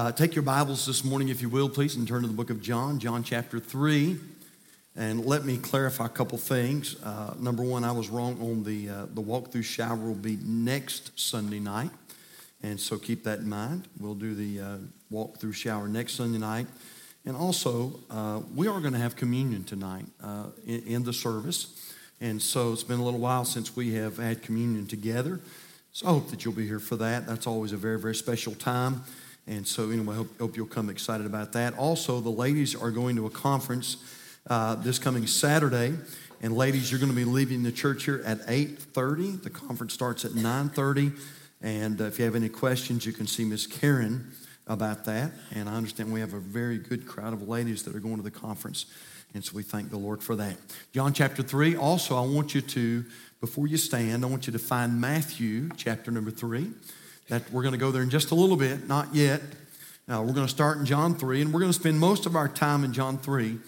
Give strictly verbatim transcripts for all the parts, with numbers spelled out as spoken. Uh, take your Bibles this morning, if you will, please, and turn to the book of John, John chapter three. And let me clarify a couple things. Uh, number one, I was wrong on the uh, the walkthrough shower will be next Sunday night. And so keep that in mind. We'll do the uh, walkthrough shower next Sunday night. And also, uh, we are going to have communion tonight uh, in, in the service. And so it's been a little while since we have had communion together. So I hope that you'll be here for that. That's always a very, very special time. And so anyway, I hope, hope you'll come excited about that. Also, the ladies are going to a conference uh, this coming Saturday. And ladies, you're going to be leaving the church here at eight thirty. The conference starts at nine thirty. And uh, if you have any questions, you can see Miss Karen about that. And I understand we have a very good crowd of ladies that are going to the conference. And so we thank the Lord for that. John chapter three. Also, I want you to, before you stand, I want you to find Matthew chapter number three. That we're going to go there in just a little bit, not yet. Uh, we're going to start in John three, and we're going to spend most of our time in John three,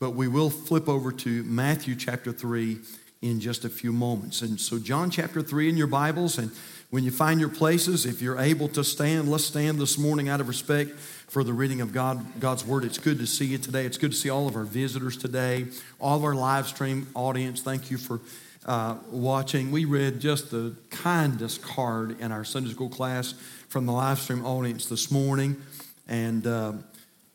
but we will flip over to Matthew chapter three in just a few moments. And so John chapter three in your Bibles, and when you find your places, if you're able to stand, let's stand this morning out of respect for the reading of God, God's Word. It's good to see you today. It's good to see all of our visitors today, all of our live stream audience. Thank you for Uh, watching. We read just the kindest card in our Sunday school class from the live stream audience this morning. And uh,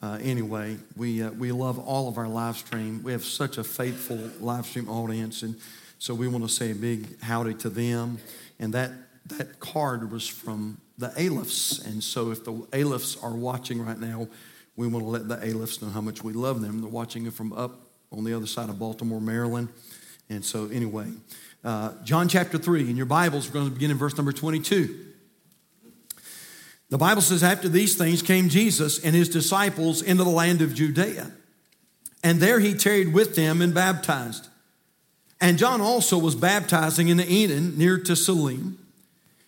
uh, anyway, we uh, we love all of our live stream. We have such a faithful live stream audience, and so we want to say a big howdy to them. And that that card was from the Aliffs. And so if the Aliffs are watching right now, we want to let the Aliffs know how much we love them. They're watching from up on the other side of Baltimore, Maryland. And so anyway, uh, John chapter three, in your Bibles, we're going to begin in verse number twenty-two. The Bible says, after these things came Jesus and his disciples into the land of Judea. And there he tarried with them and baptized. And John also was baptizing in the Enon near to Salim,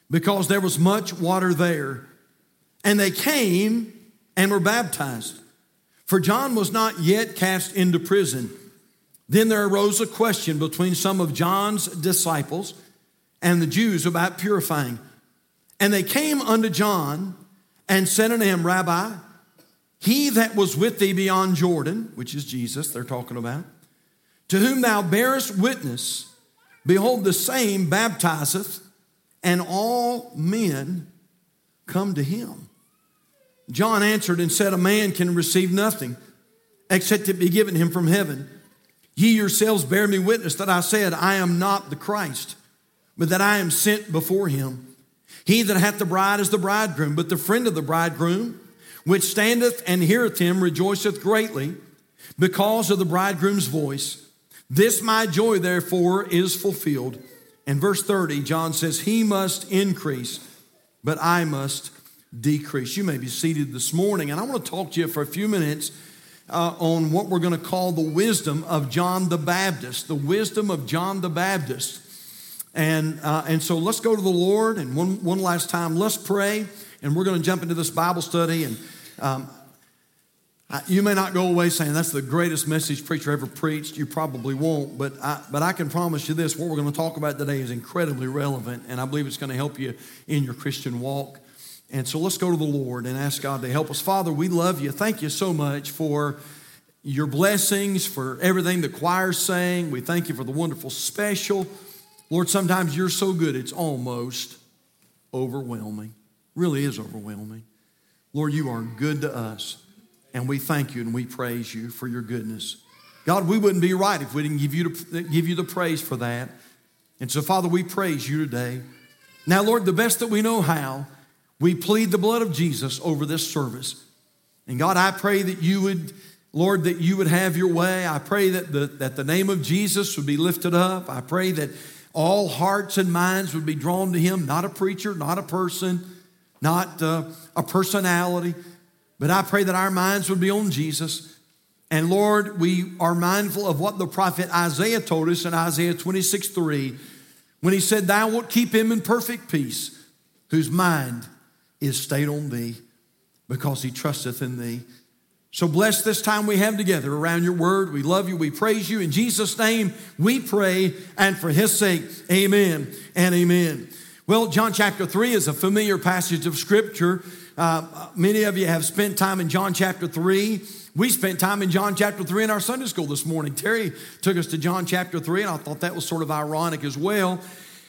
because there was much water there. And they came and were baptized, for John was not yet cast into prison. Then there arose a question between some of John's disciples and the Jews about purifying. And they came unto John and said unto him, Rabbi, he that was with thee beyond Jordan, which is Jesus they're talking about, to whom thou bearest witness, behold, the same baptizeth, and all men come to him. John answered and said, a man can receive nothing except it be given him from heaven. Ye yourselves bear me witness that I said, I am not the Christ, but that I am sent before him. He that hath the bride is the bridegroom, but the friend of the bridegroom, which standeth and heareth him, rejoiceth greatly because of the bridegroom's voice. This my joy, therefore, is fulfilled. And verse thirty, John says, he must increase, but I must decrease. You may be seated this morning, and I want to talk to you for a few minutes Uh, on what we're going to call the wisdom of John the Baptist, the wisdom of John the Baptist. And uh, and so let's go to the Lord, and one, one last time, let's pray, and we're going to jump into this Bible study. And um, I, you may not go away saying, that's the greatest message preacher ever preached. You probably won't, but I, but I can promise you this, what we're going to talk about today is incredibly relevant, and I believe it's going to help you in your Christian walk. And so let's go to the Lord and ask God to help us. Father, we love you. Thank you so much for your blessings, for everything the choir's saying. We thank you for the wonderful special. Lord, sometimes you're so good, it's almost overwhelming. Really is overwhelming. Lord, you are good to us, and we thank you and we praise you for your goodness. God, we wouldn't be right if we didn't give you, to, give you the praise for that. And so, Father, we praise you today. Now, Lord, the best that we know how, we plead the blood of Jesus over this service. And God, I pray that you would, Lord, that you would have your way. I pray that the, that the name of Jesus would be lifted up. I pray that all hearts and minds would be drawn to him, not a preacher, not a person, not uh, a personality, but I pray that our minds would be on Jesus. And Lord, we are mindful of what the prophet Isaiah told us in Isaiah twenty-six three, when he said, thou wilt keep him in perfect peace, whose mind is stayed on thee, because he trusteth in thee. So bless this time we have together around your word. We love you. We praise you. In Jesus' name we pray, and for his sake, amen and amen. Well, John chapter three is a familiar passage of Scripture. Uh, many of you have spent time in John chapter three. We spent time in John chapter three in our Sunday school this morning. Terry took us to John chapter three, and I thought that was sort of ironic as well.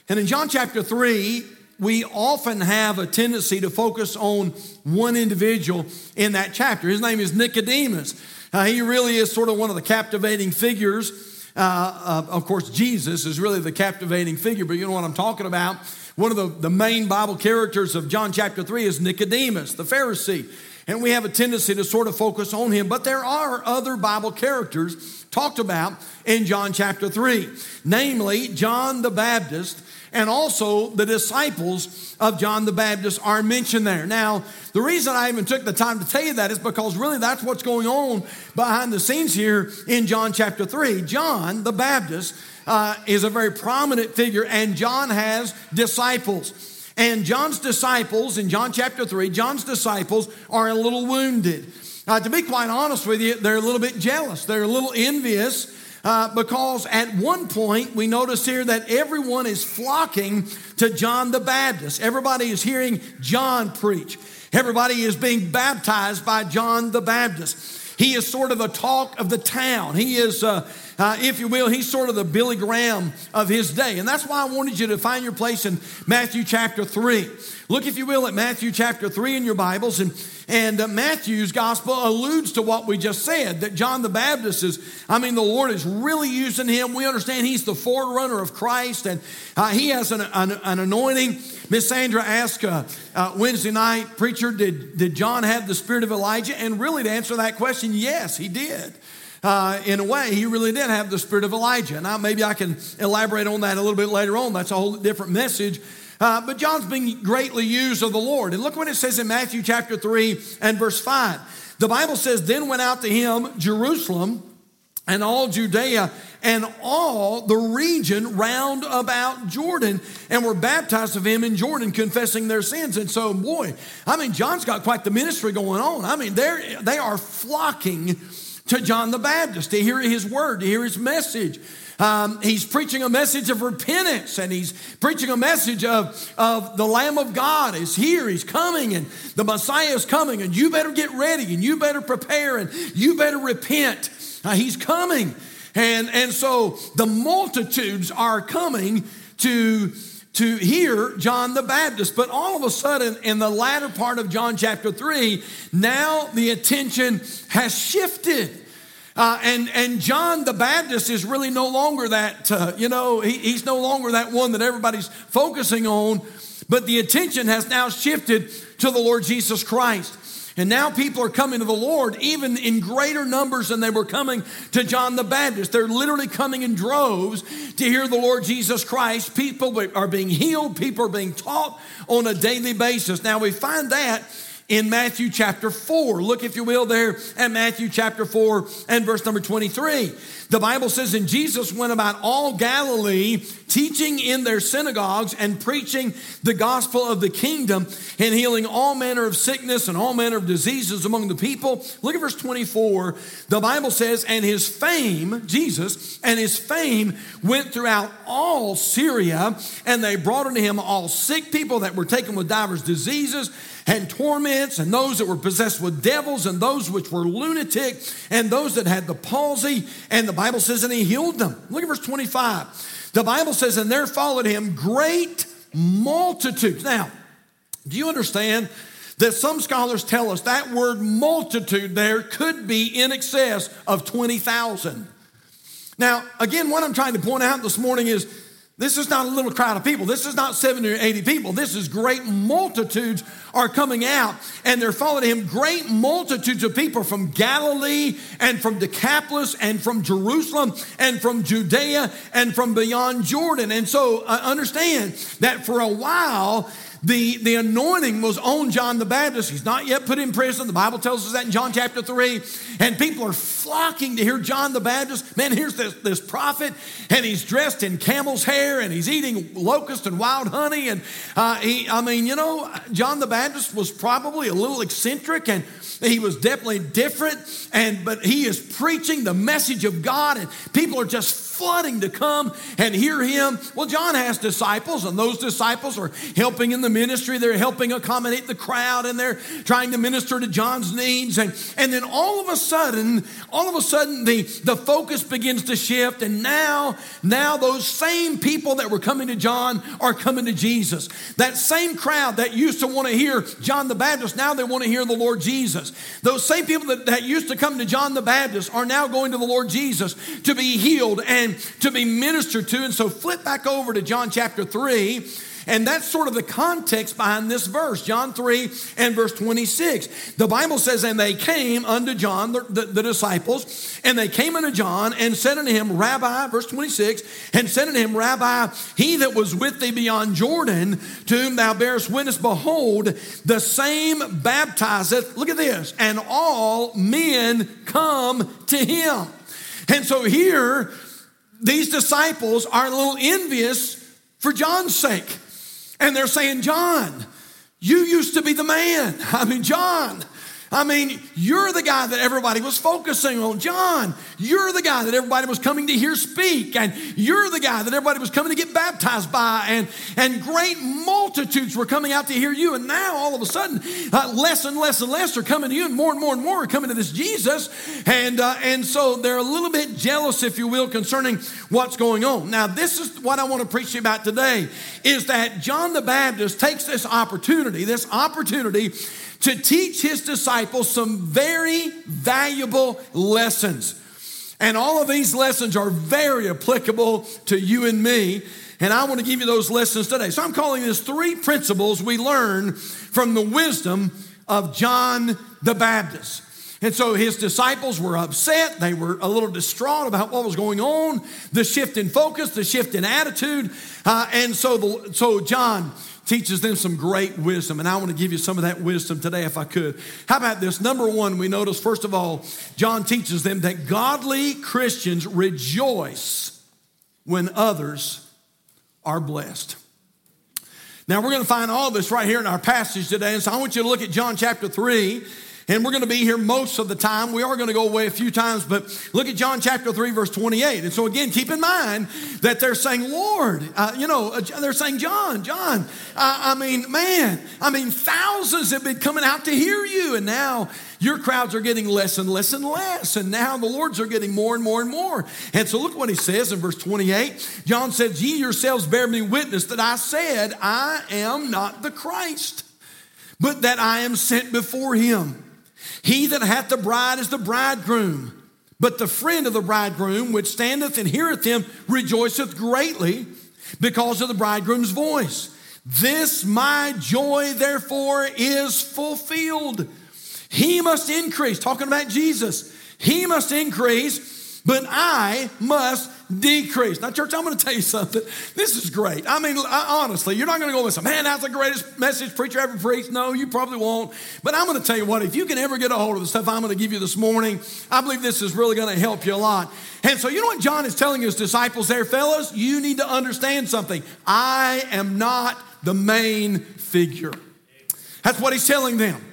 And in John chapter three, we often have a tendency to focus on one individual in that chapter. His name is Nicodemus. Uh, he really is sort of one of the captivating figures. Uh, uh, of course, Jesus is really the captivating figure, but you know what I'm talking about. One of the, the main Bible characters of John chapter three is Nicodemus, the Pharisee. And we have a tendency to sort of focus on him. But there are other Bible characters talked about in John chapter three, namely John the Baptist, and also the disciples of John the Baptist are mentioned there. Now, the reason I even took the time to tell you that is because really that's what's going on behind the scenes here in John chapter three. John the Baptist uh, is a very prominent figure, and John has disciples. And John's disciples, in John chapter three, John's disciples are a little wounded. Uh, to be quite honest with you, they're a little bit jealous. They're a little envious. Uh, because at one point, we notice here that everyone is flocking to John the Baptist. Everybody is hearing John preach. Everybody is being baptized by John the Baptist. He is sort of the talk of the town. He is, uh, uh, if you will, he's sort of the Billy Graham of his day. And that's why I wanted you to find your place in Matthew chapter three. Look, if you will, at Matthew chapter three in your Bibles. And And uh, Matthew's gospel alludes to what we just said, that John the Baptist is, I mean, the Lord is really using him. We understand he's the forerunner of Christ, and uh, he has an, an, an anointing. Miss Sandra asked uh, uh, Wednesday night, preacher, did, did John have the spirit of Elijah? And really, to answer that question, yes, he did. Uh, in a way, he really did have the spirit of Elijah. And I, maybe I can elaborate on that a little bit later on. That's a whole different message. Uh, but John's been greatly used of the Lord. And look what it says in Matthew chapter three and verse five. The Bible says, then went out to him Jerusalem and all Judea and all the region round about Jordan, and were baptized of him in Jordan, confessing their sins. And so, boy, I mean, John's got quite the ministry going on. I mean, they're, they are flocking to John the Baptist to hear his word, to hear his message. Um, he's preaching a message of repentance, and he's preaching a message of, of the Lamb of God is here, he's coming, and the Messiah is coming, and you better get ready, and you better prepare, and you better repent. Uh, he's coming. And, and so the multitudes are coming to, to hear John the Baptist. But all of a sudden, in the latter part of John chapter three, now the attention has shifted. Uh, and, and John the Baptist is really no longer that, uh, you know, he, he's no longer that one that everybody's focusing on, but the attention has now shifted to the Lord Jesus Christ. And now people are coming to the Lord even in greater numbers than they were coming to John the Baptist. They're literally coming in droves to hear the Lord Jesus Christ. People are being healed. People are being taught on a daily basis. Now we find that in Matthew chapter four. Look, if you will, there at Matthew chapter four and verse number twenty-three. The Bible says, and Jesus went about all Galilee, teaching in their synagogues and preaching the gospel of the kingdom and healing all manner of sickness and all manner of diseases among the people. Look at verse twenty-four. The Bible says, and his fame, Jesus, and his fame went throughout all Syria, and they brought unto him all sick people that were taken with divers diseases and torments, and those that were possessed with devils, and those which were lunatic, and those that had the palsy. And the Bible says, and he healed them. Look at verse twenty-five. The Bible says, and there followed him great multitudes. Now, do you understand that some scholars tell us that word multitude there could be in excess of twenty thousand? Now, again, what I'm trying to point out this morning is, this is not a little crowd of people. This is not seventy or eighty people. This is great multitudes are coming out, and they're following him. Great multitudes of people from Galilee and from Decapolis and from Jerusalem and from Judea and from beyond Jordan. And so uh, understand that for a while, The, the anointing was on John the Baptist. He's not yet put in prison. The Bible tells us that in John chapter three. And people are flocking to hear John the Baptist. Man, here's this, this prophet, and he's dressed in camel's hair, and he's eating locust and wild honey. And uh, he, I mean, you know, John the Baptist was probably a little eccentric, and he was definitely different. And but he is preaching the message of God, and people are just flooding to come and hear him. Well, John has disciples, and those disciples are helping in the ministry. They're helping accommodate the crowd, and they're trying to minister to John's needs. And, and then all of a sudden, all of a sudden, the, the focus begins to shift. And now, now those same people that were coming to John are coming to Jesus. That same crowd that used to want to hear John the Baptist, now they want to hear the Lord Jesus. Those same people that, that used to come to John the Baptist are now going to the Lord Jesus to be healed and to be ministered to. And so flip back over to John chapter three, and that's sort of the context behind this verse, John three and verse twenty-six. The Bible says, and they came unto John, the, the, the disciples, and they came unto John and said unto him, Rabbi, verse twenty-six, and said unto him, Rabbi, he that was with thee beyond Jordan, to whom thou bearest witness, behold, the same baptizeth, look at this, and all men come to him. And so here, these disciples are a little envious for John's sake. And they're saying, John, you used to be the man. I mean, John, I mean, you're the guy that everybody was focusing on. John, you're the guy that everybody was coming to hear speak. And you're the guy that everybody was coming to get baptized by. And, and great multitudes were coming out to hear you. And now all of a sudden, uh, less and less and less are coming to you. And more and more and more are coming to this Jesus. And, uh, and so they're a little bit jealous, if you will, concerning what's going on. Now, this is what I want to preach to you about today, is that John the Baptist takes this opportunity, this opportunity to teach his disciples some very valuable lessons. And all of these lessons are very applicable to you and me. And I want to give you those lessons today. So I'm calling this three principles we learn from the wisdom of John the Baptist. And so his disciples were upset. They were a little distraught about what was going on, the shift in focus, the shift in attitude. Uh, and so, the, so John teaches them some great wisdom, and I want to give you some of that wisdom today if I could. How about this? Number one, we notice, first of all, John teaches them that godly Christians rejoice when others are blessed. Now, we're going to find all this right here in our passage today, and so I want you to look at John chapter three, and we're going to be here most of the time. We are going to go away a few times, but look at John chapter three, verse twenty-eight. And so again, keep in mind that they're saying, Lord, uh, you know, they're saying, John, John, uh, I mean, man, I mean, thousands have been coming out to hear you. And now your crowds are getting less and less and less. And now the Lord's are getting more and more and more. And so look what he says in verse twenty-eight. John says, ye yourselves bear me witness that I said, I am not the Christ, but that I am sent before him. He that hath the bride is the bridegroom, but the friend of the bridegroom, which standeth and heareth him, rejoiceth greatly because of the bridegroom's voice. This my joy, therefore, is fulfilled. He must increase, talking about Jesus, he must increase, but I must decrease. Now, church, I'm going to tell you something. This is great. I mean, I, honestly, you're not going to go and say, man, that's the greatest message preacher ever preached. No, you probably won't. But I'm going to tell you what, if you can ever get a hold of the stuff I'm going to give you this morning, I believe this is really going to help you a lot. And so you know what John is telling his disciples there, fellas? You need to understand something. I am not the main figure. That's what he's telling them.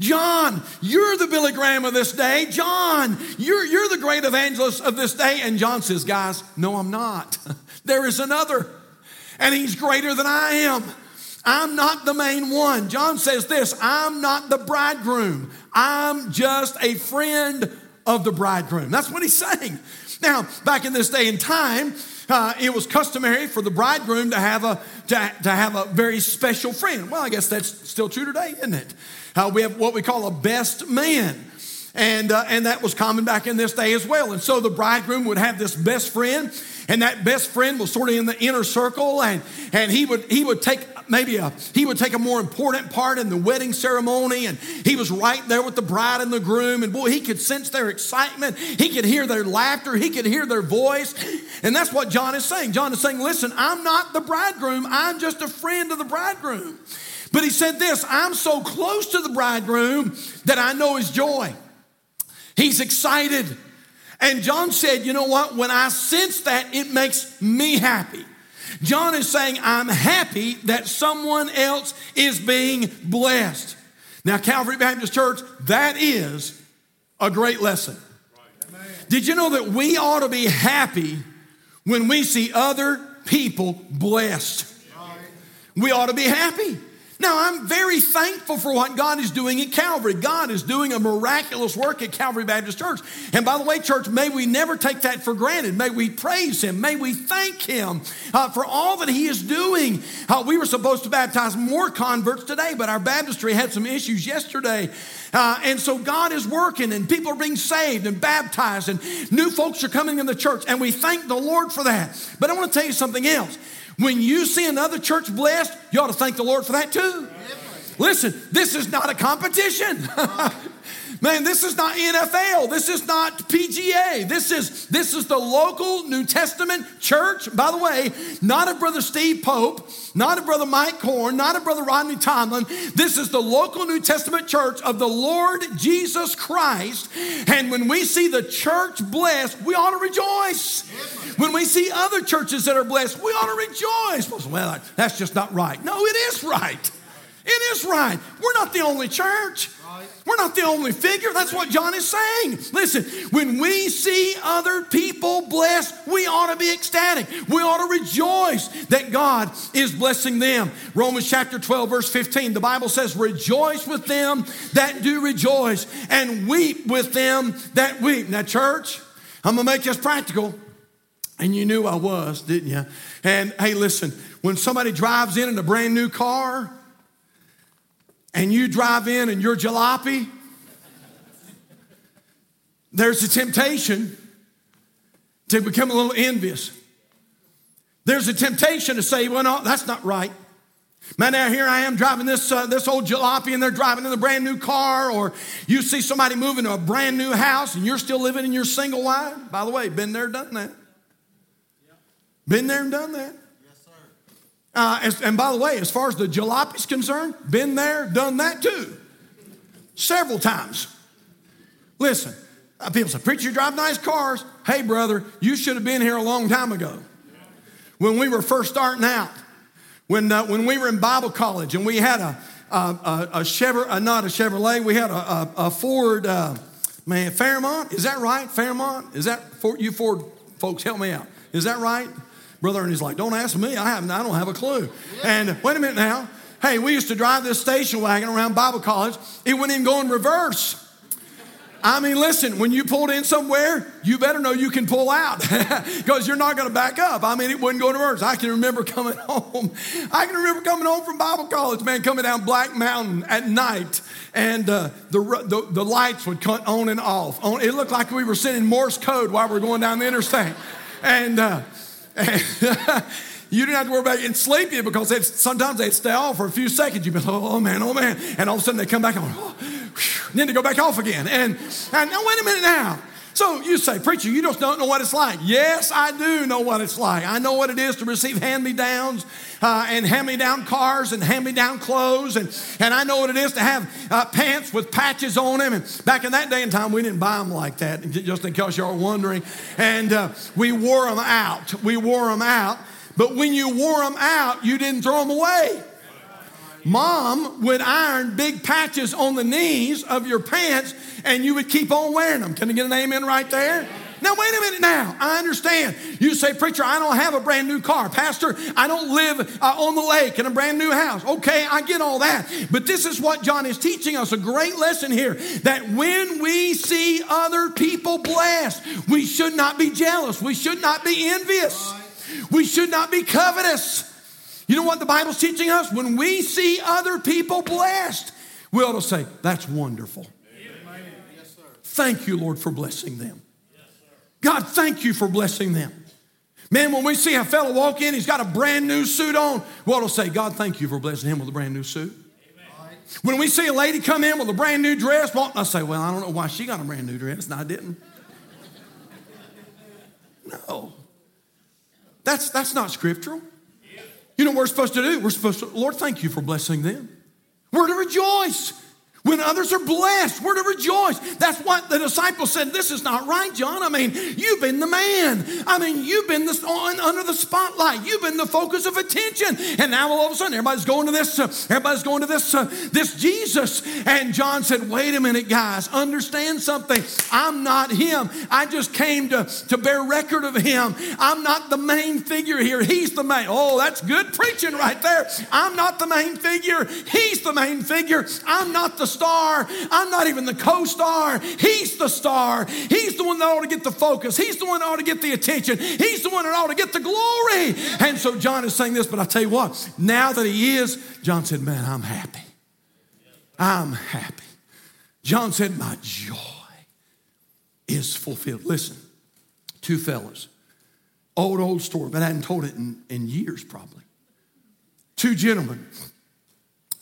John, you're the Billy Graham of this day. John, you're, you're the great evangelist of this day. And John says, guys, no, I'm not. There is another, and he's greater than I am. I'm not the main one. John says this, I'm not the bridegroom. I'm just a friend of the bridegroom. That's what he's saying. Now, back in this day and time, Uh, it was customary for the bridegroom to have a to, to have a very special friend. Well, I guess that's still true today, isn't it? Uh, we have what we call a best man. And uh, and that was common back in this day as well. And so the bridegroom would have this best friend, and that best friend was sort of in the inner circle, and and he would he would take maybe a he would take a more important part in the wedding ceremony, and he was right there with the bride and the groom, and boy, he could sense their excitement, he could hear their laughter, he could hear their voice, and that's what John is saying. John is saying, listen, I'm not the bridegroom, I'm just a friend of the bridegroom. But he said this, I'm so close to the bridegroom that I know his joy. He's excited. And John said, you know what? When I sense that, it makes me happy. John is saying, I'm happy that someone else is being blessed. Now, Calvary Baptist Church, that is a great lesson. Right. Did you know that we ought to be happy When we see other people blessed, we ought to be happy. Now, I'm very thankful for what God is doing at Calvary. God is doing a miraculous work at Calvary Baptist Church. And by the way, church, may we never take that for granted. May we praise him. May we thank him uh, for all that he is doing. Uh, we were supposed to baptize more converts today, but our baptistry had some issues yesterday. Uh, and so God is working, and people are being saved and baptized, and new folks are coming in the church, and we thank the Lord for that. But I want to tell you something else. When you see another church blessed, you ought to thank the Lord for that too. Listen, this is not a competition. Man, this is not N F L. This is not P G A. This is, this is the local New Testament church. By the way, not of Brother Steve Pope, not of Brother Mike Horn, not of Brother Rodney Tomlin. This is the local New Testament church of the Lord Jesus Christ. And when we see the church blessed, we ought to rejoice. When we see other churches that are blessed, we ought to rejoice. Well, that's just not right. No, it is right. It is right. We're not the only church. We're not the only figure. That's what John is saying. Listen, when we see other people blessed, we ought to be ecstatic. We ought to rejoice that God is blessing them. Romans chapter twelve, verse fifteen, the Bible says, rejoice with them that do rejoice and weep with them that weep. Now, church, I'm going to make this practical. And you knew I was, didn't you? And hey, listen, when somebody drives in in a brand new car, and you drive in and you're jalopy, there's a temptation to become a little envious. There's a temptation to say, well, no, that's not right. Man, now here I am driving this uh, this old jalopy, and they're driving in a brand new car, or you see somebody moving to a brand new house and you're still living in your single life. By the way, been there, done that. Been there and done that. Uh, as, and by the way, as far as the jalopy's concerned, been there, done that too. Several times. Listen, uh, people say, preacher, you drive nice cars. Hey, brother, you should have been here a long time ago. When we were first starting out, when uh, when we were in Bible college and we had a, a, a, a Chevrolet, uh, not a Chevrolet, we had a, a, a Ford, uh, man, Fairmont, is that right? Fairmont, is that, for, you Ford folks, help me out. Is that right? Brother Ernie's like, don't ask me. I haven't, I don't have a clue. And wait a minute now. Hey, we used to drive this station wagon around Bible college. It wouldn't even go in reverse. I mean, listen, when you pulled in somewhere, you better know you can pull out because you're not going to back up. I mean, it wouldn't go in reverse. I can remember coming home. I can remember coming home from Bible college, man, coming down Black Mountain at night, and uh, the, the the lights would cut on and off. On, it looked like we were sending Morse code while we were going down the interstate. And... Uh, And you didn't have to worry about getting sleepy because they'd, sometimes they'd stay off for a few seconds. You'd be like, oh, man, oh, man. And all of a sudden they come back on. Oh, and then they go back off again. And, and now, wait a minute now. So you say, preacher, you just don't know what it's like. Yes, I do know what it's like. I know what it is to receive hand-me-downs uh, and hand-me-down cars and hand-me-down clothes. And, and I know what it is to have uh, pants with patches on them. And back in that day and time, we didn't buy them like that, just in case you are wondering. And uh, we wore them out. We wore them out. But when you wore them out, you didn't throw them away. Mom would iron big patches on the knees of your pants, and you would keep on wearing them. Can I get an amen right there? Now, wait a minute now. I understand. You say, preacher, I don't have a brand new car. Pastor, I don't live uh, on the lake in a brand new house. Okay, I get all that. But this is what John is teaching us, a great lesson here, that when we see other people blessed, we should not be jealous. We should not be envious. We should not be covetous. You know what the Bible's teaching us? When we see other people blessed, we ought to say, that's wonderful. Amen. Thank you, Lord, for blessing them. Yes, sir. God, thank you for blessing them. Man, when we see a fellow walk in, he's got a brand new suit on, we ought to say, God, thank you for blessing him with a brand new suit. Amen. When we see a lady come in with a brand new dress, well, I say, well, I don't know why she got a brand new dress, and I didn't. No. That's, that's not scriptural. You know what we're supposed to do? We're supposed to, Lord, thank you for blessing them. We're to rejoice. When others are blessed, we're to rejoice. That's what the disciples said. This is not right, John. I mean, you've been the man. I mean, you've been the, on, under the spotlight. You've been the focus of attention. And now all of a sudden, everybody's going to this. Uh, everybody's going to this. Uh, this Jesus. And John said, "Wait a minute, guys. Understand something. I'm not him. I just came to to bear record of him. I'm not the main figure here. He's the main." Oh, that's good preaching right there. I'm not the main figure. He's the main figure. I'm not the star. I'm not even the co-star. He's the star. He's the one that ought to get the focus. He's the one that ought to get the attention. He's the one that ought to get the glory. And so John is saying this, but I tell you what, now that he is, John said, "Man, I'm happy. I'm happy." John said, "My joy is fulfilled." Listen, two fellas, old, old story, but I hadn't told it in, in years probably. Two gentlemen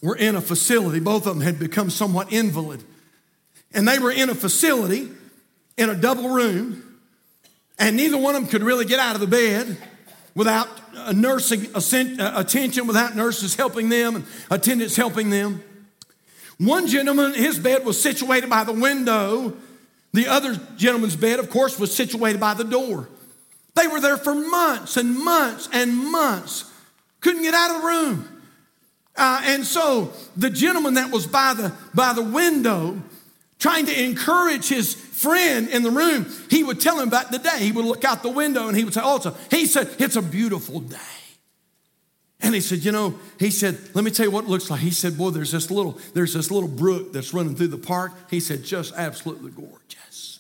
were in a facility. Both of them had become somewhat invalid. And they were in a facility in a double room, and neither one of them could really get out of the bed without nursing attention, without nurses helping them and attendants helping them. One gentleman, his bed was situated by the window. The other gentleman's bed, of course, was situated by the door. They were there for months and months and months. Couldn't get out of the room. Uh, and so the gentleman that was by the, by the window trying to encourage his friend in the room, he would tell him about the day. He would look out the window and he would say, "Oh, it's a," he said, "it's a beautiful day." And he said, "You know," he said, "let me tell you what it looks like." He said, "Boy, there's this little, there's this little brook that's running through the park." He said, "Just absolutely gorgeous.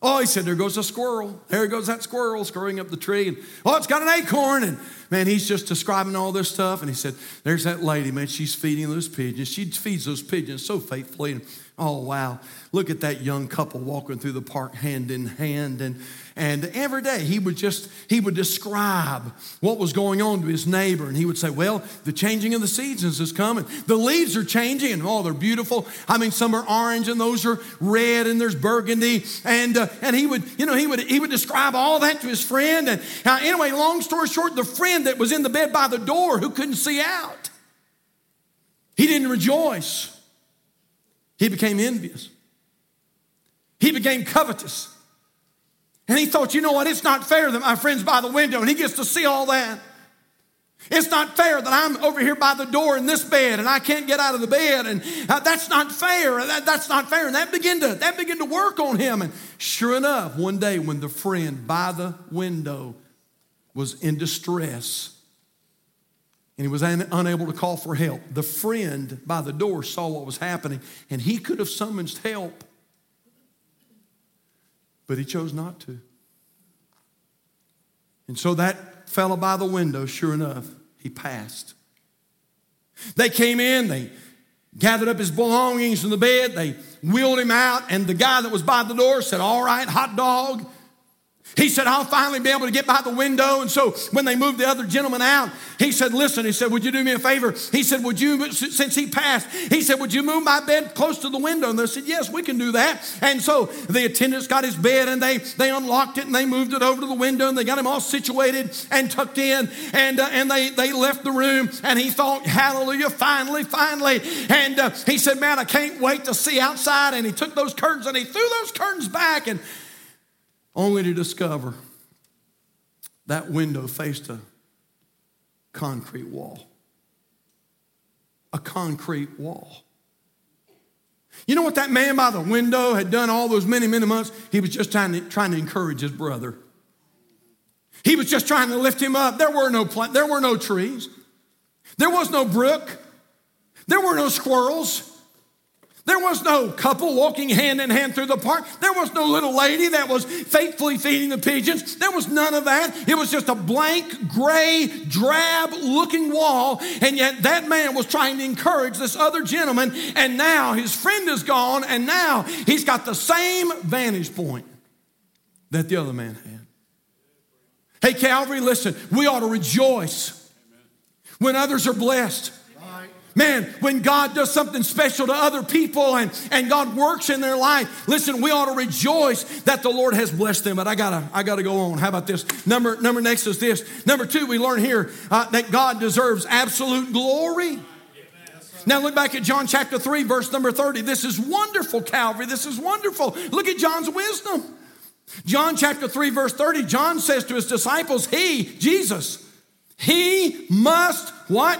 Oh," he said, "there goes a squirrel. There goes that squirrel scurrying up the tree. And oh, it's got an acorn." And man, he's just describing all this stuff. And he said, "There's that lady, man. She's feeding those pigeons. She feeds those pigeons so faithfully. And oh, wow. Look at that young couple walking through the park hand in hand." And and every day he would just, he would describe what was going on to his neighbor. And he would say, "Well, the changing of the seasons is coming. The leaves are changing, and oh, they're beautiful. I mean, some are orange and those are red and there's burgundy." And uh, and he would, you know, he would he would describe all that to his friend. And uh, anyway, long story short, the friend that was in the bed by the door who couldn't see out, he didn't rejoice. He became envious. He became covetous. And he thought, "You know what? It's not fair that my friend's by the window and he gets to see all that. It's not fair that I'm over here by the door in this bed and I can't get out of the bed. And uh, that's not fair. That, that's not fair." And that began to, that began to work on him. And sure enough, one day when the friend by the window was in distress and he was un- unable to call for help, the friend by the door saw what was happening and he could have summoned help. But he chose not to. And so that fellow by the window, sure enough, he passed. They came in, they gathered up his belongings from the bed, they wheeled him out, and the guy that was by the door said, "All right, hot dog." He said, "I'll finally be able to get by the window." And so when they moved the other gentleman out, he said, "Listen," he said, "would you do me a favor?" He said, "Would you," since he passed, he said, "would you move my bed close to the window?" And they said, "Yes, we can do that." And so the attendants got his bed and they, they unlocked it and they moved it over to the window and they got him all situated and tucked in. And uh, and they, they left the room and he thought, "Hallelujah, finally, finally." And uh, he said, "Man, I can't wait to see outside." And he took those curtains and he threw those curtains back, and only to discover that window faced a concrete wall. A concrete wall. You know what that man by the window had done all those many, many months? He was just trying to, trying to encourage his brother. He was just trying to lift him up. There were no plant, there were no trees. There was no brook. There were no squirrels. There was no couple walking hand in hand through the park. There was no little lady that was faithfully feeding the pigeons. There was none of that. It was just a blank, gray, drab-looking wall, and yet that man was trying to encourage this other gentleman, and now his friend is gone, and now he's got the same vantage point that the other man had. Hey, Calvary, listen, we ought to rejoice when others are blessed. Man, when God does something special to other people and, and God works in their life, listen, we ought to rejoice that the Lord has blessed them. But I gotta, I gotta go on. How about this? Number, number next is this. Number two, we learn here uh, that God deserves absolute glory. Now look back at John chapter three, verse number thirty. This is wonderful, Calvary. This is wonderful. Look at John's wisdom. John chapter three, verse thirty, John says to his disciples, he, Jesus, he must what?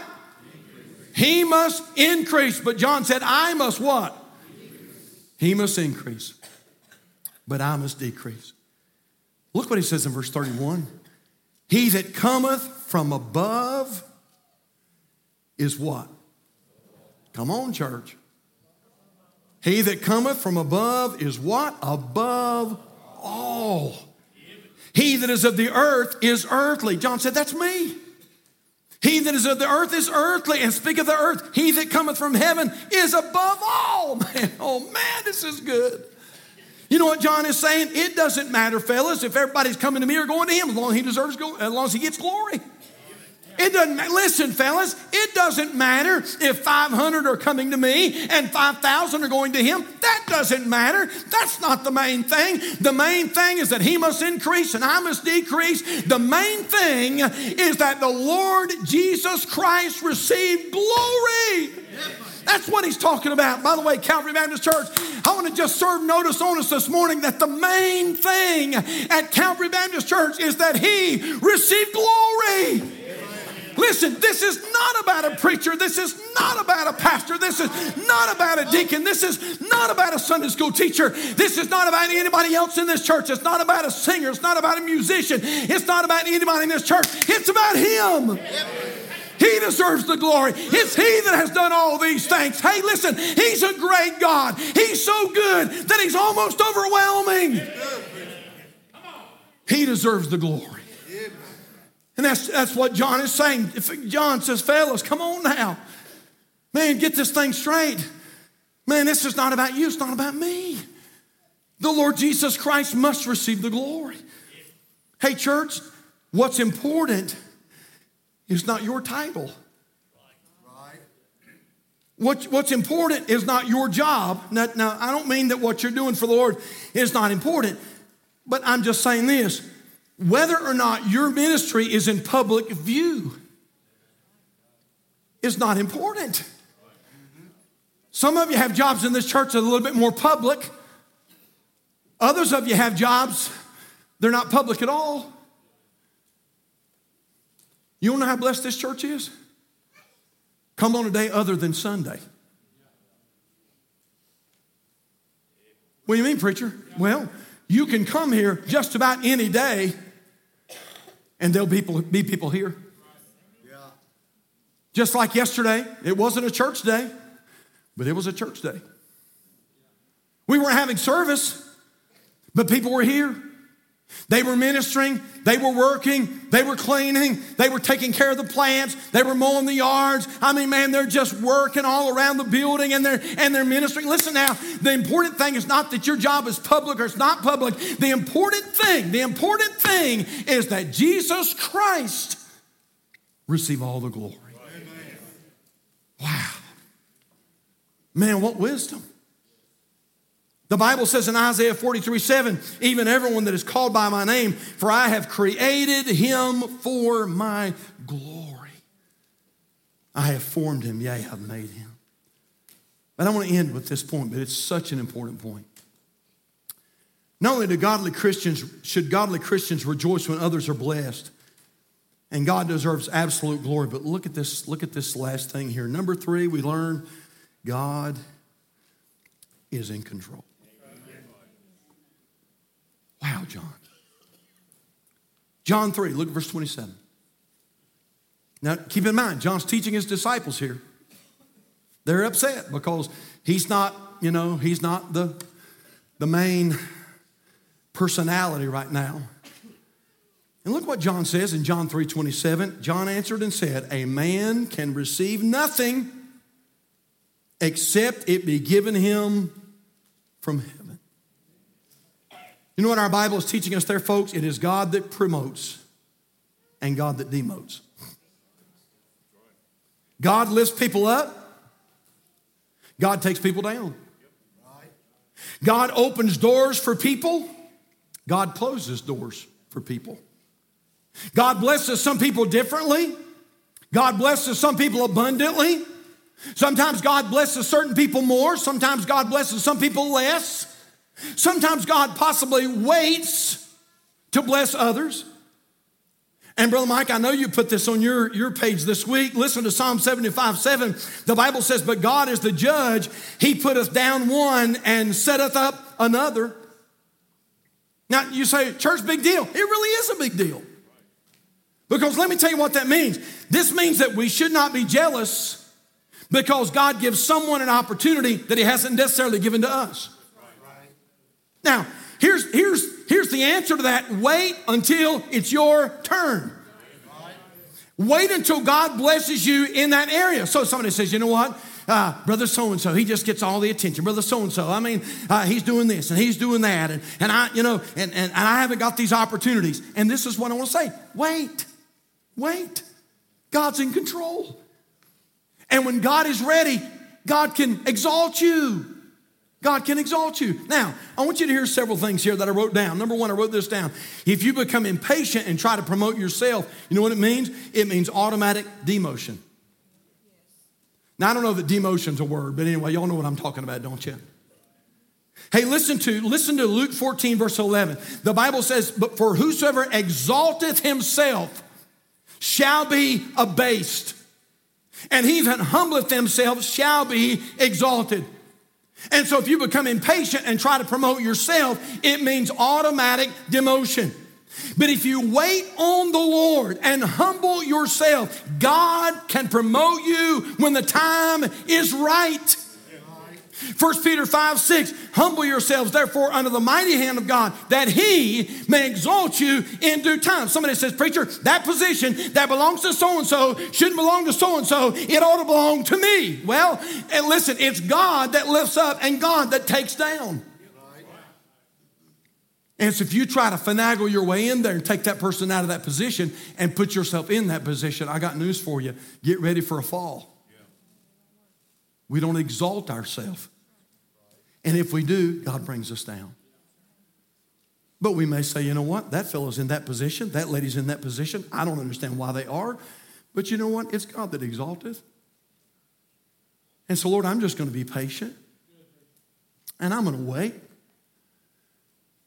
Increase. He must increase. But John said, I must what? Decrease. He must increase, but I must decrease. Look what he says in verse thirty-one. He that cometh from above is what? Come on, church. He that cometh from above is what? Above all. He that is of the earth is earthly. John said, that's me. He that is of the earth is earthly, and speak of the earth. He that cometh from heaven is above all. Man, oh man, this is good. You know what John is saying? It doesn't matter, fellas, if everybody's coming to me or going to him, as long as he deserves, as long as he gets glory. It doesn't matter. Listen, fellas, it doesn't matter if five hundred are coming to me and five thousand are going to him. That doesn't matter. That's not the main thing. The main thing is that he must increase and I must decrease. The main thing is that the Lord Jesus Christ received glory. That's what he's talking about. By the way, Calvary Baptist Church, I want to just serve notice on us this morning that the main thing at Calvary Baptist Church is that he received glory. Listen, this is not about a preacher. This is not about a pastor. This is not about a deacon. This is not about a Sunday school teacher. This is not about anybody else in this church. It's not about a singer. It's not about a musician. It's not about anybody in this church. It's about him. He deserves the glory. It's he that has done all these things. Hey, listen, he's a great God. He's so good that he's almost overwhelming. He deserves the glory. And that's, that's what John is saying. John says, fellas, come on now. Man, get this thing straight. Man, this is not about you. It's not about me. The Lord Jesus Christ must receive the glory. Hey, church, what's important is not your title. What, what's important is not your job. Now, now, I don't mean that what you're doing for the Lord is not important, but I'm just saying this. Whether or not your ministry is in public view is not important. Some of you have jobs in this church that are a little bit more public. Others of you have jobs, they're not public at all. You don't know how blessed this church is? Come on a day other than Sunday. What do you mean, preacher? Well, you can come here just about any day and there'll be people, be people here. Yeah. Just like yesterday, it wasn't a church day, but it was a church day. We weren't having service, but people were here. They were ministering, they were working, they were cleaning, they were taking care of the plants, they were mowing the yards. I mean, man, they're just working all around the building and they're, and they're ministering. Listen now, the important thing is not that your job is public or it's not public. The important thing, the important thing is that Jesus Christ receive all the glory. Amen. Wow. Man, what wisdom. The Bible says in Isaiah forty-three seven, even everyone that is called by my name, for I have created him for my glory. I have formed him, yea, I've made him. But I want to end with this point, but it's such an important point. Not only do godly Christians, should godly Christians rejoice when others are blessed, and God deserves absolute glory, but look at this, look at this last thing here. Number three, we learn God is in control. Wow, John. John three, look at verse twenty-seven. Now, keep in mind, John's teaching his disciples here. They're upset because he's not, you know, he's not the, the main personality right now. And look what John says in John three twenty-seven. John answered and said, a man can receive nothing except it be given him from heaven. You know what our Bible is teaching us there, folks? It is God that promotes and God that demotes. God lifts people up. God takes people down. God opens doors for people. God closes doors for people. God blesses some people differently. God blesses some people abundantly. Sometimes God blesses certain people more. Sometimes God blesses some people less. Sometimes God possibly waits to bless others. And Brother Mike, I know you put this on your, your page this week. Listen to Psalm seventy-five, seven. The Bible says, but God is the judge. He putteth down one and setteth up another. Now you say, church, big deal. It really is a big deal. Because let me tell you what that means. This means that we should not be jealous because God gives someone an opportunity that he hasn't necessarily given to us. Now, here's, here's, here's the answer to that. Wait until it's your turn. Wait until God blesses you in that area. So somebody says, you know what? Uh, brother so-and-so, he just gets all the attention. Brother so-and-so, I mean, uh, he's doing this and he's doing that. And, and I, you know, and, and, and I haven't got these opportunities. And this is what I want to say. Wait, wait. God's in control. And when God is ready, God can exalt you. God can exalt you. Now, I want you to hear several things here that I wrote down. Number one, I wrote this down. If you become impatient and try to promote yourself, you know what it means? It means automatic demotion. Now, I don't know that demotion's a word, but anyway, y'all know what I'm talking about, don't you? Hey, listen to, listen to Luke fourteen, verse eleven. The Bible says, but for whosoever exalteth himself shall be abased, and he that humbleth himself shall be exalted. And so if you become impatient and try to promote yourself, it means automatic demotion. But if you wait on the Lord and humble yourself, God can promote you when the time is right. First Peter five, six, humble yourselves, therefore, under the mighty hand of God, that he may exalt you in due time. Somebody says, preacher, that position that belongs to so-and-so shouldn't belong to so-and-so. It ought to belong to me. Well, and listen, it's God that lifts up and God that takes down. And so if you try to finagle your way in there and take that person out of that position and put yourself in that position, I got news for you. Get ready for a fall. We don't exalt ourselves. And if we do, God brings us down. But we may say, you know what? That fellow's in that position. That lady's in that position. I don't understand why they are. But you know what? It's God that exalteth. And so, Lord, I'm just going to be patient. And I'm going to wait.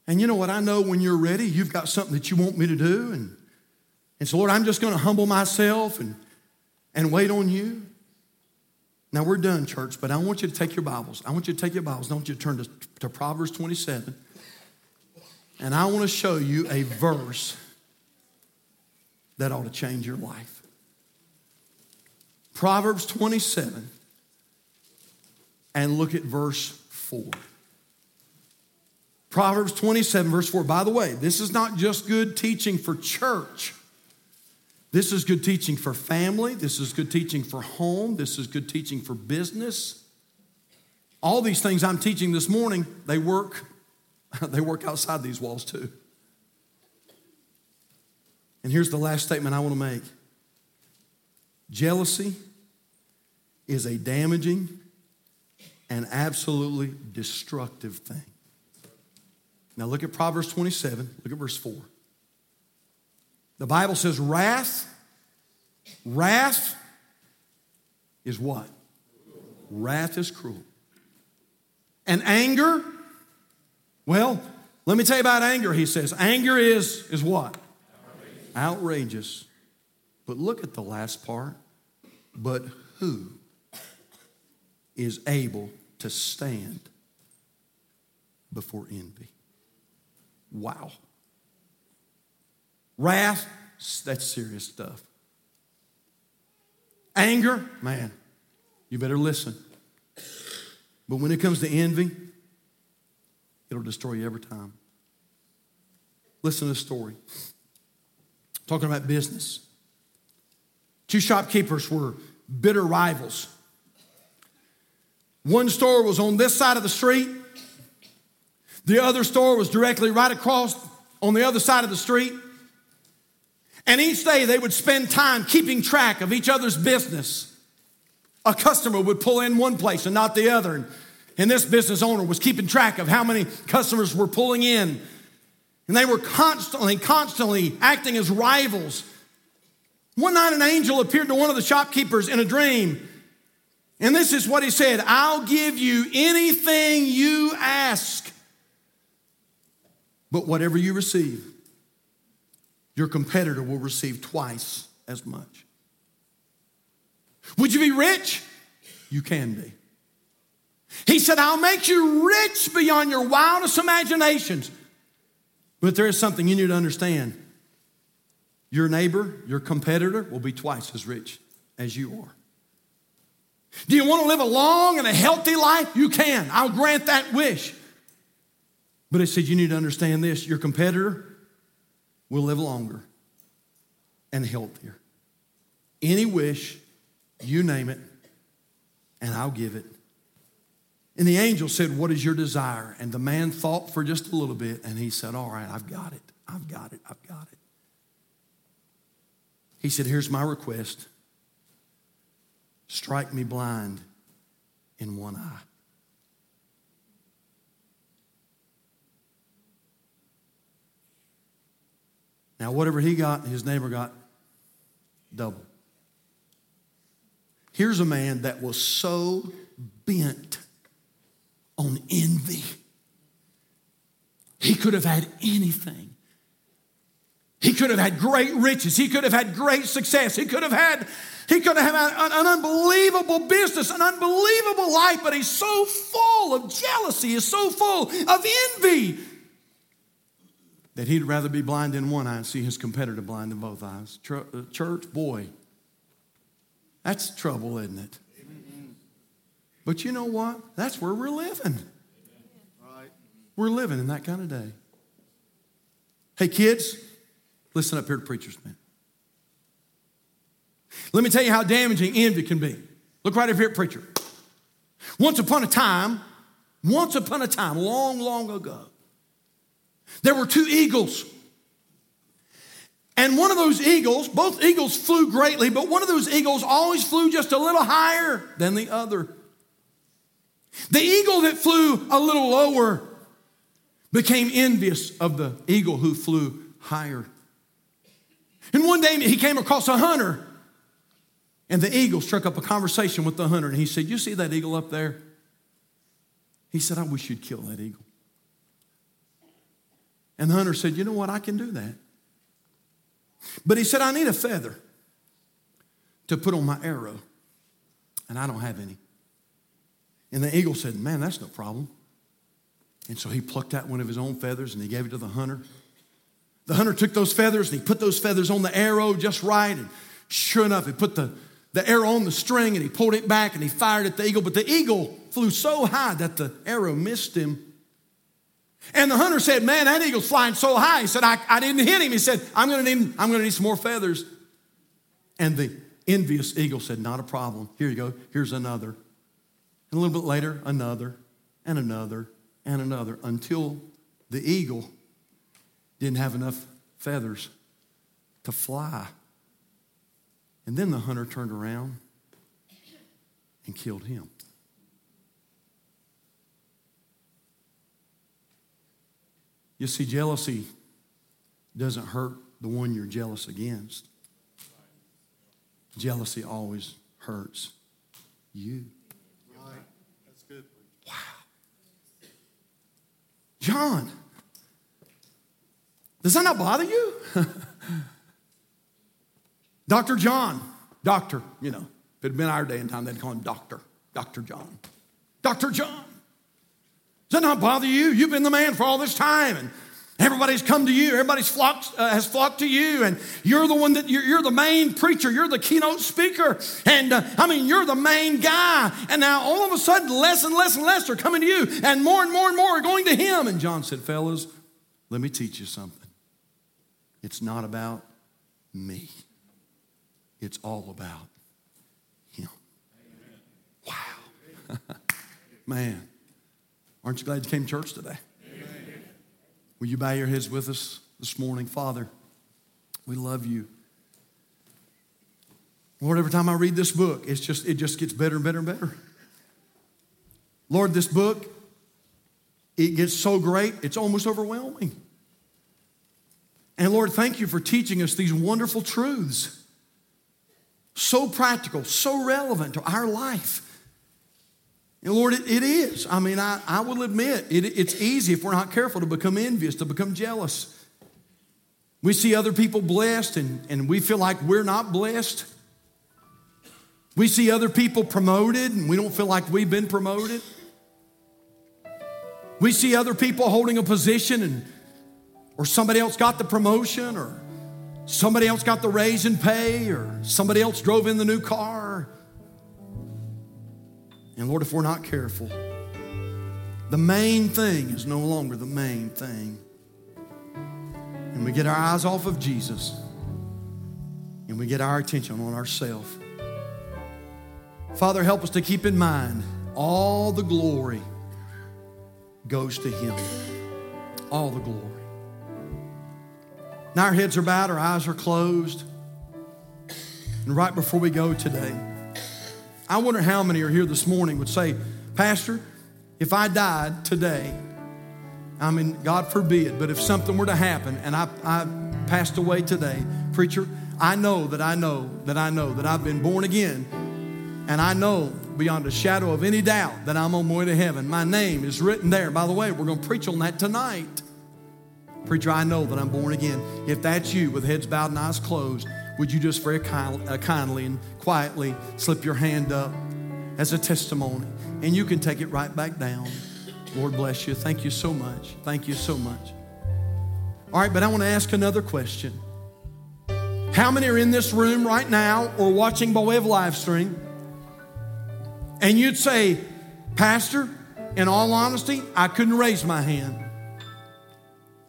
And you know what? I know when you're ready, you've got something that you want me to do. And, and so, Lord, I'm just going to humble myself and, and wait on you. Now, we're done, church, but I want you to take your Bibles. I want you to take your Bibles. I want you to turn to, to Proverbs twenty-seven. And I want to show you a verse that ought to change your life. Proverbs twenty-seven. And look at verse four. Proverbs twenty-seven, verse four. By the way, this is not just good teaching for church. This is good teaching for family. This is good teaching for home. This is good teaching for business. All these things I'm teaching this morning, they work, they work outside these walls too. And here's the last statement I want to make. Jealousy is a damaging and absolutely destructive thing. Now look at Proverbs twenty-seven. Look at verse four. The Bible says wrath, wrath is what? Wrath is cruel. And anger, well, let me tell you about anger, he says. Anger is, is what? Outrageous. Outrageous. But look at the last part. But who is able to stand before envy? Wow. Wrath, that's serious stuff. Anger, man, you better listen. But when it comes to envy, it'll destroy you every time. Listen to this story. Talking about business. Two shopkeepers were bitter rivals. One store was on this side of the street. The other store was directly right across on the other side of the street. And each day they would spend time keeping track of each other's business. A customer would pull in one place and not the other. And, and this business owner was keeping track of how many customers were pulling in. And they were constantly, constantly acting as rivals. One night an angel appeared to one of the shopkeepers in a dream. And this is what he said, I'll give you anything you ask, but whatever you receive, your competitor will receive twice as much. Would you be rich? You can be. He said, I'll make you rich beyond your wildest imaginations. But there is something you need to understand. Your neighbor, your competitor, will be twice as rich as you are. Do you want to live a long and a healthy life? You can. I'll grant that wish. But it said you need to understand this. Your competitor will live longer and healthier. Any wish, you name it, and I'll give it. And the angel said, what is your desire? And the man thought for just a little bit, and he said, all right, I've got it. I've got it. I've got it. He said, here's my request. Strike me blind in one eye. Now, whatever he got, his neighbor got double. Here's a man that was so bent on envy. He could have had anything. He could have had great riches. He could have had great success. He could have had, he could have had an, an unbelievable business, an unbelievable life, but he's so full of jealousy, he's so full of envy that he'd rather be blind in one eye and see his competitor blind in both eyes. Church, boy, that's trouble, isn't it? But you know what? That's where we're living. Right. We're living in that kind of day. Hey, kids, listen up here to preachers, man. Let me tell you how damaging envy can be. Look right over here at preacher. Once upon a time, once upon a time, long, long ago, there were two eagles. And one of those eagles, both eagles flew greatly, but one of those eagles always flew just a little higher than the other. The eagle that flew a little lower became envious of the eagle who flew higher. And one day he came across a hunter, and the eagle struck up a conversation with the hunter, and he said, you see that eagle up there? He said, I wish you'd kill that eagle. And the hunter said, you know what, I can do that. But he said, I need a feather to put on my arrow, and I don't have any. And the eagle said, man, that's no problem. And so he plucked out one of his own feathers and he gave it to the hunter. The hunter took those feathers and he put those feathers on the arrow just right. And sure enough, he put the, the arrow on the string and he pulled it back and he fired at the eagle. But the eagle flew so high that the arrow missed him. And the hunter said, man, that eagle's flying so high. He said, I, I didn't hit him. He said, I'm going to need, I'm going to need some more feathers. And the envious eagle said, not a problem. Here you go. Here's another. And a little bit later, another and another and another until the eagle didn't have enough feathers to fly. And then the hunter turned around and killed him. You see, jealousy doesn't hurt the one you're jealous against. Jealousy always hurts you. Wow. John, does that not bother you? Doctor John, doctor, you know, if it had been our day and time, they'd call him doctor, Doctor John. Doctor John, does that not bother you? You've been the man for all this time, and everybody's come to you. Everybody's flocked, uh, has flocked to you, and you're the one that you're, you're the main preacher. You're the keynote speaker, and uh, I mean, you're the main guy. And now all of a sudden, less and less and less are coming to you, and more and more and more are going to him. And John said, fellas, let me teach you something. It's not about me. It's all about him. Wow. Man, aren't you glad you came to church today? Will you bow your heads with us this morning? Father, we love you. Lord, every time I read this book, it's just, it just gets better and better and better. Lord, this book, it gets so great, it's almost overwhelming. And Lord, thank you for teaching us these wonderful truths. So practical, so relevant to our life. And Lord, it, it is. I mean, I, I will admit, it, it's easy if we're not careful to become envious, to become jealous. We see other people blessed and, and we feel like we're not blessed. We see other people promoted and we don't feel like we've been promoted. We see other people holding a position and or somebody else got the promotion or somebody else got the raise in pay or somebody else drove in the new car. And Lord, if we're not careful, the main thing is no longer the main thing. And we get our eyes off of Jesus and we get our attention on ourselves. Father, help us to keep in mind all the glory goes to Him. All the glory. Now our heads are bowed, our eyes are closed. And right before we go today, I wonder how many are here this morning would say, Pastor, if I died today, I mean, God forbid, but if something were to happen and I, I passed away today, preacher, I know that I know that I know that I've been born again, and I know beyond a shadow of any doubt that I'm on my way to heaven. My name is written there. By the way, we're going to preach on that tonight. Preacher, I know that I'm born again. If that's you, with heads bowed and eyes closed, would you just very kind, uh, kindly and quietly slip your hand up as a testimony, and you can take it right back down. Lord bless you. Thank you so much. Thank you so much. All right, but I want to ask another question. How many are in this room right now or watching by way of live stream? And you'd say, Pastor, in all honesty, I couldn't raise my hand.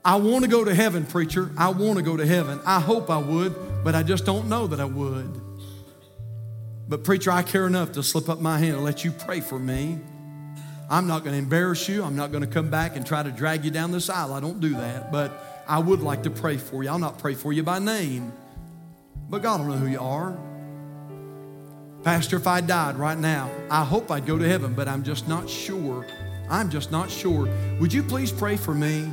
I want to go to heaven, preacher. I want to go to heaven. I hope I would, but I just don't know that I would. But preacher, I care enough to slip up my hand and let you pray for me. I'm not going to embarrass you. I'm not going to come back and try to drag you down this aisle. I don't do that, but I would like to pray for you. I'll not pray for you by name, but God will know who you are. Pastor, if I died right now, I hope I'd go to heaven, but I'm just not sure. I'm just not sure. Would you please pray for me?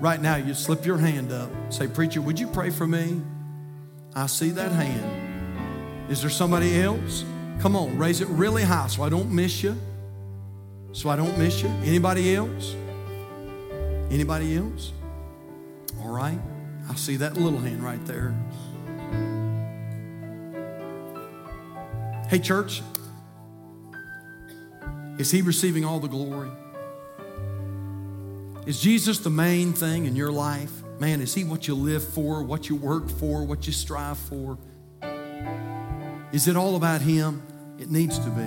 Right now, you slip your hand up. Say, preacher, would you pray for me? I see that hand. Is there somebody else? Come on, raise it really high so I don't miss you. So I don't miss you. Anybody else? Anybody else? All right. I see that little hand right there. Hey, church, is He receiving all the glory? Is Jesus the main thing in your life? Man, is He what you live for, what you work for, what you strive for? Is it all about Him? It needs to be.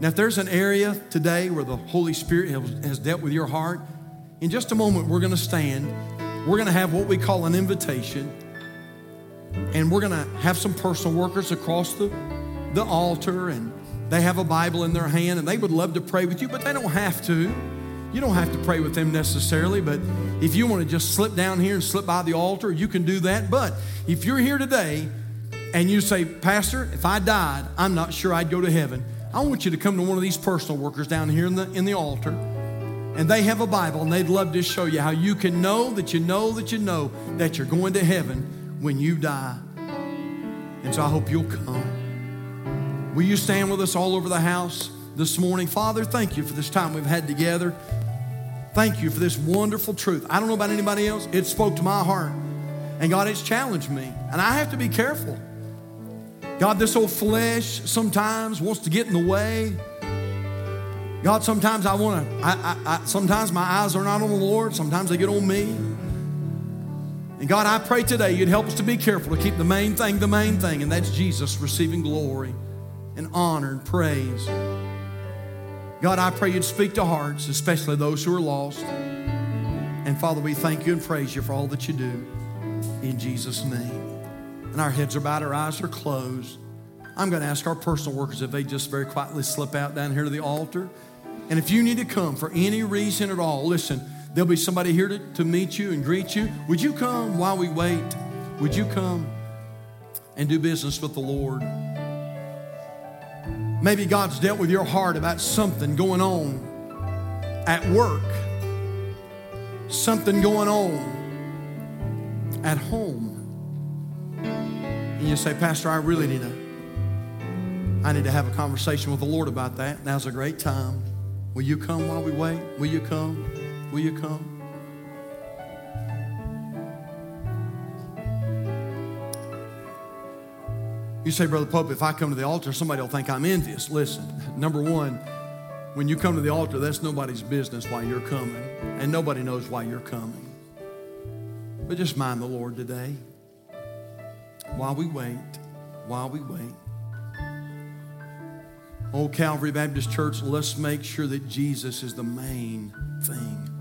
Now, if there's an area today where the Holy Spirit has dealt with your heart, in just a moment, we're going to stand. We're going to have what we call an invitation. And we're going to have some personal workers across the, the altar, and they have a Bible in their hand, and they would love to pray with you, but they don't have to. You don't have to pray with them necessarily, but if you want to just slip down here and slip by the altar, you can do that. But if you're here today and you say, Pastor, if I died, I'm not sure I'd go to heaven, I want you to come to one of these personal workers down here in the, in the altar, and they have a Bible, and they'd love to show you how you can know that you know that you know that you're going to heaven when you die. And so I hope you'll come. Will you stand with us all over the house this morning? Father, thank you for this time we've had together. Thank you for this wonderful truth. I don't know about anybody else. It spoke to my heart. And God, it's challenged me. And I have to be careful. God, this old flesh sometimes wants to get in the way. God, sometimes I want to, I, I, I, sometimes my eyes are not on the Lord. Sometimes they get on me. And God, I pray today you'd help us to be careful to keep the main thing the main thing, and that's Jesus receiving glory and honor and praise. God, I pray you'd speak to hearts, especially those who are lost. And Father, we thank you and praise you for all that you do. In Jesus' name. And our heads are bowed, our eyes are closed. I'm going to ask our personal workers if they just very quietly slip out down here to the altar. And if you need to come for any reason at all, listen, there'll be somebody here to, to meet you and greet you. Would you come while we wait? Would you come and do business with the Lord? Maybe God's dealt with your heart about something going on at work, something going on at home. And you say, Pastor, I really need to, I need to have a conversation with the Lord about that. Now's a great time. Will you come while we wait? Will you come? Will you come? You say, Brother Pope, if I come to the altar, somebody will think I'm envious. Listen, number one, when you come to the altar, that's nobody's business why you're coming, and nobody knows why you're coming. But just mind the Lord today. While we wait, while we wait. Oh, Calvary Baptist Church, let's make sure that Jesus is the main thing.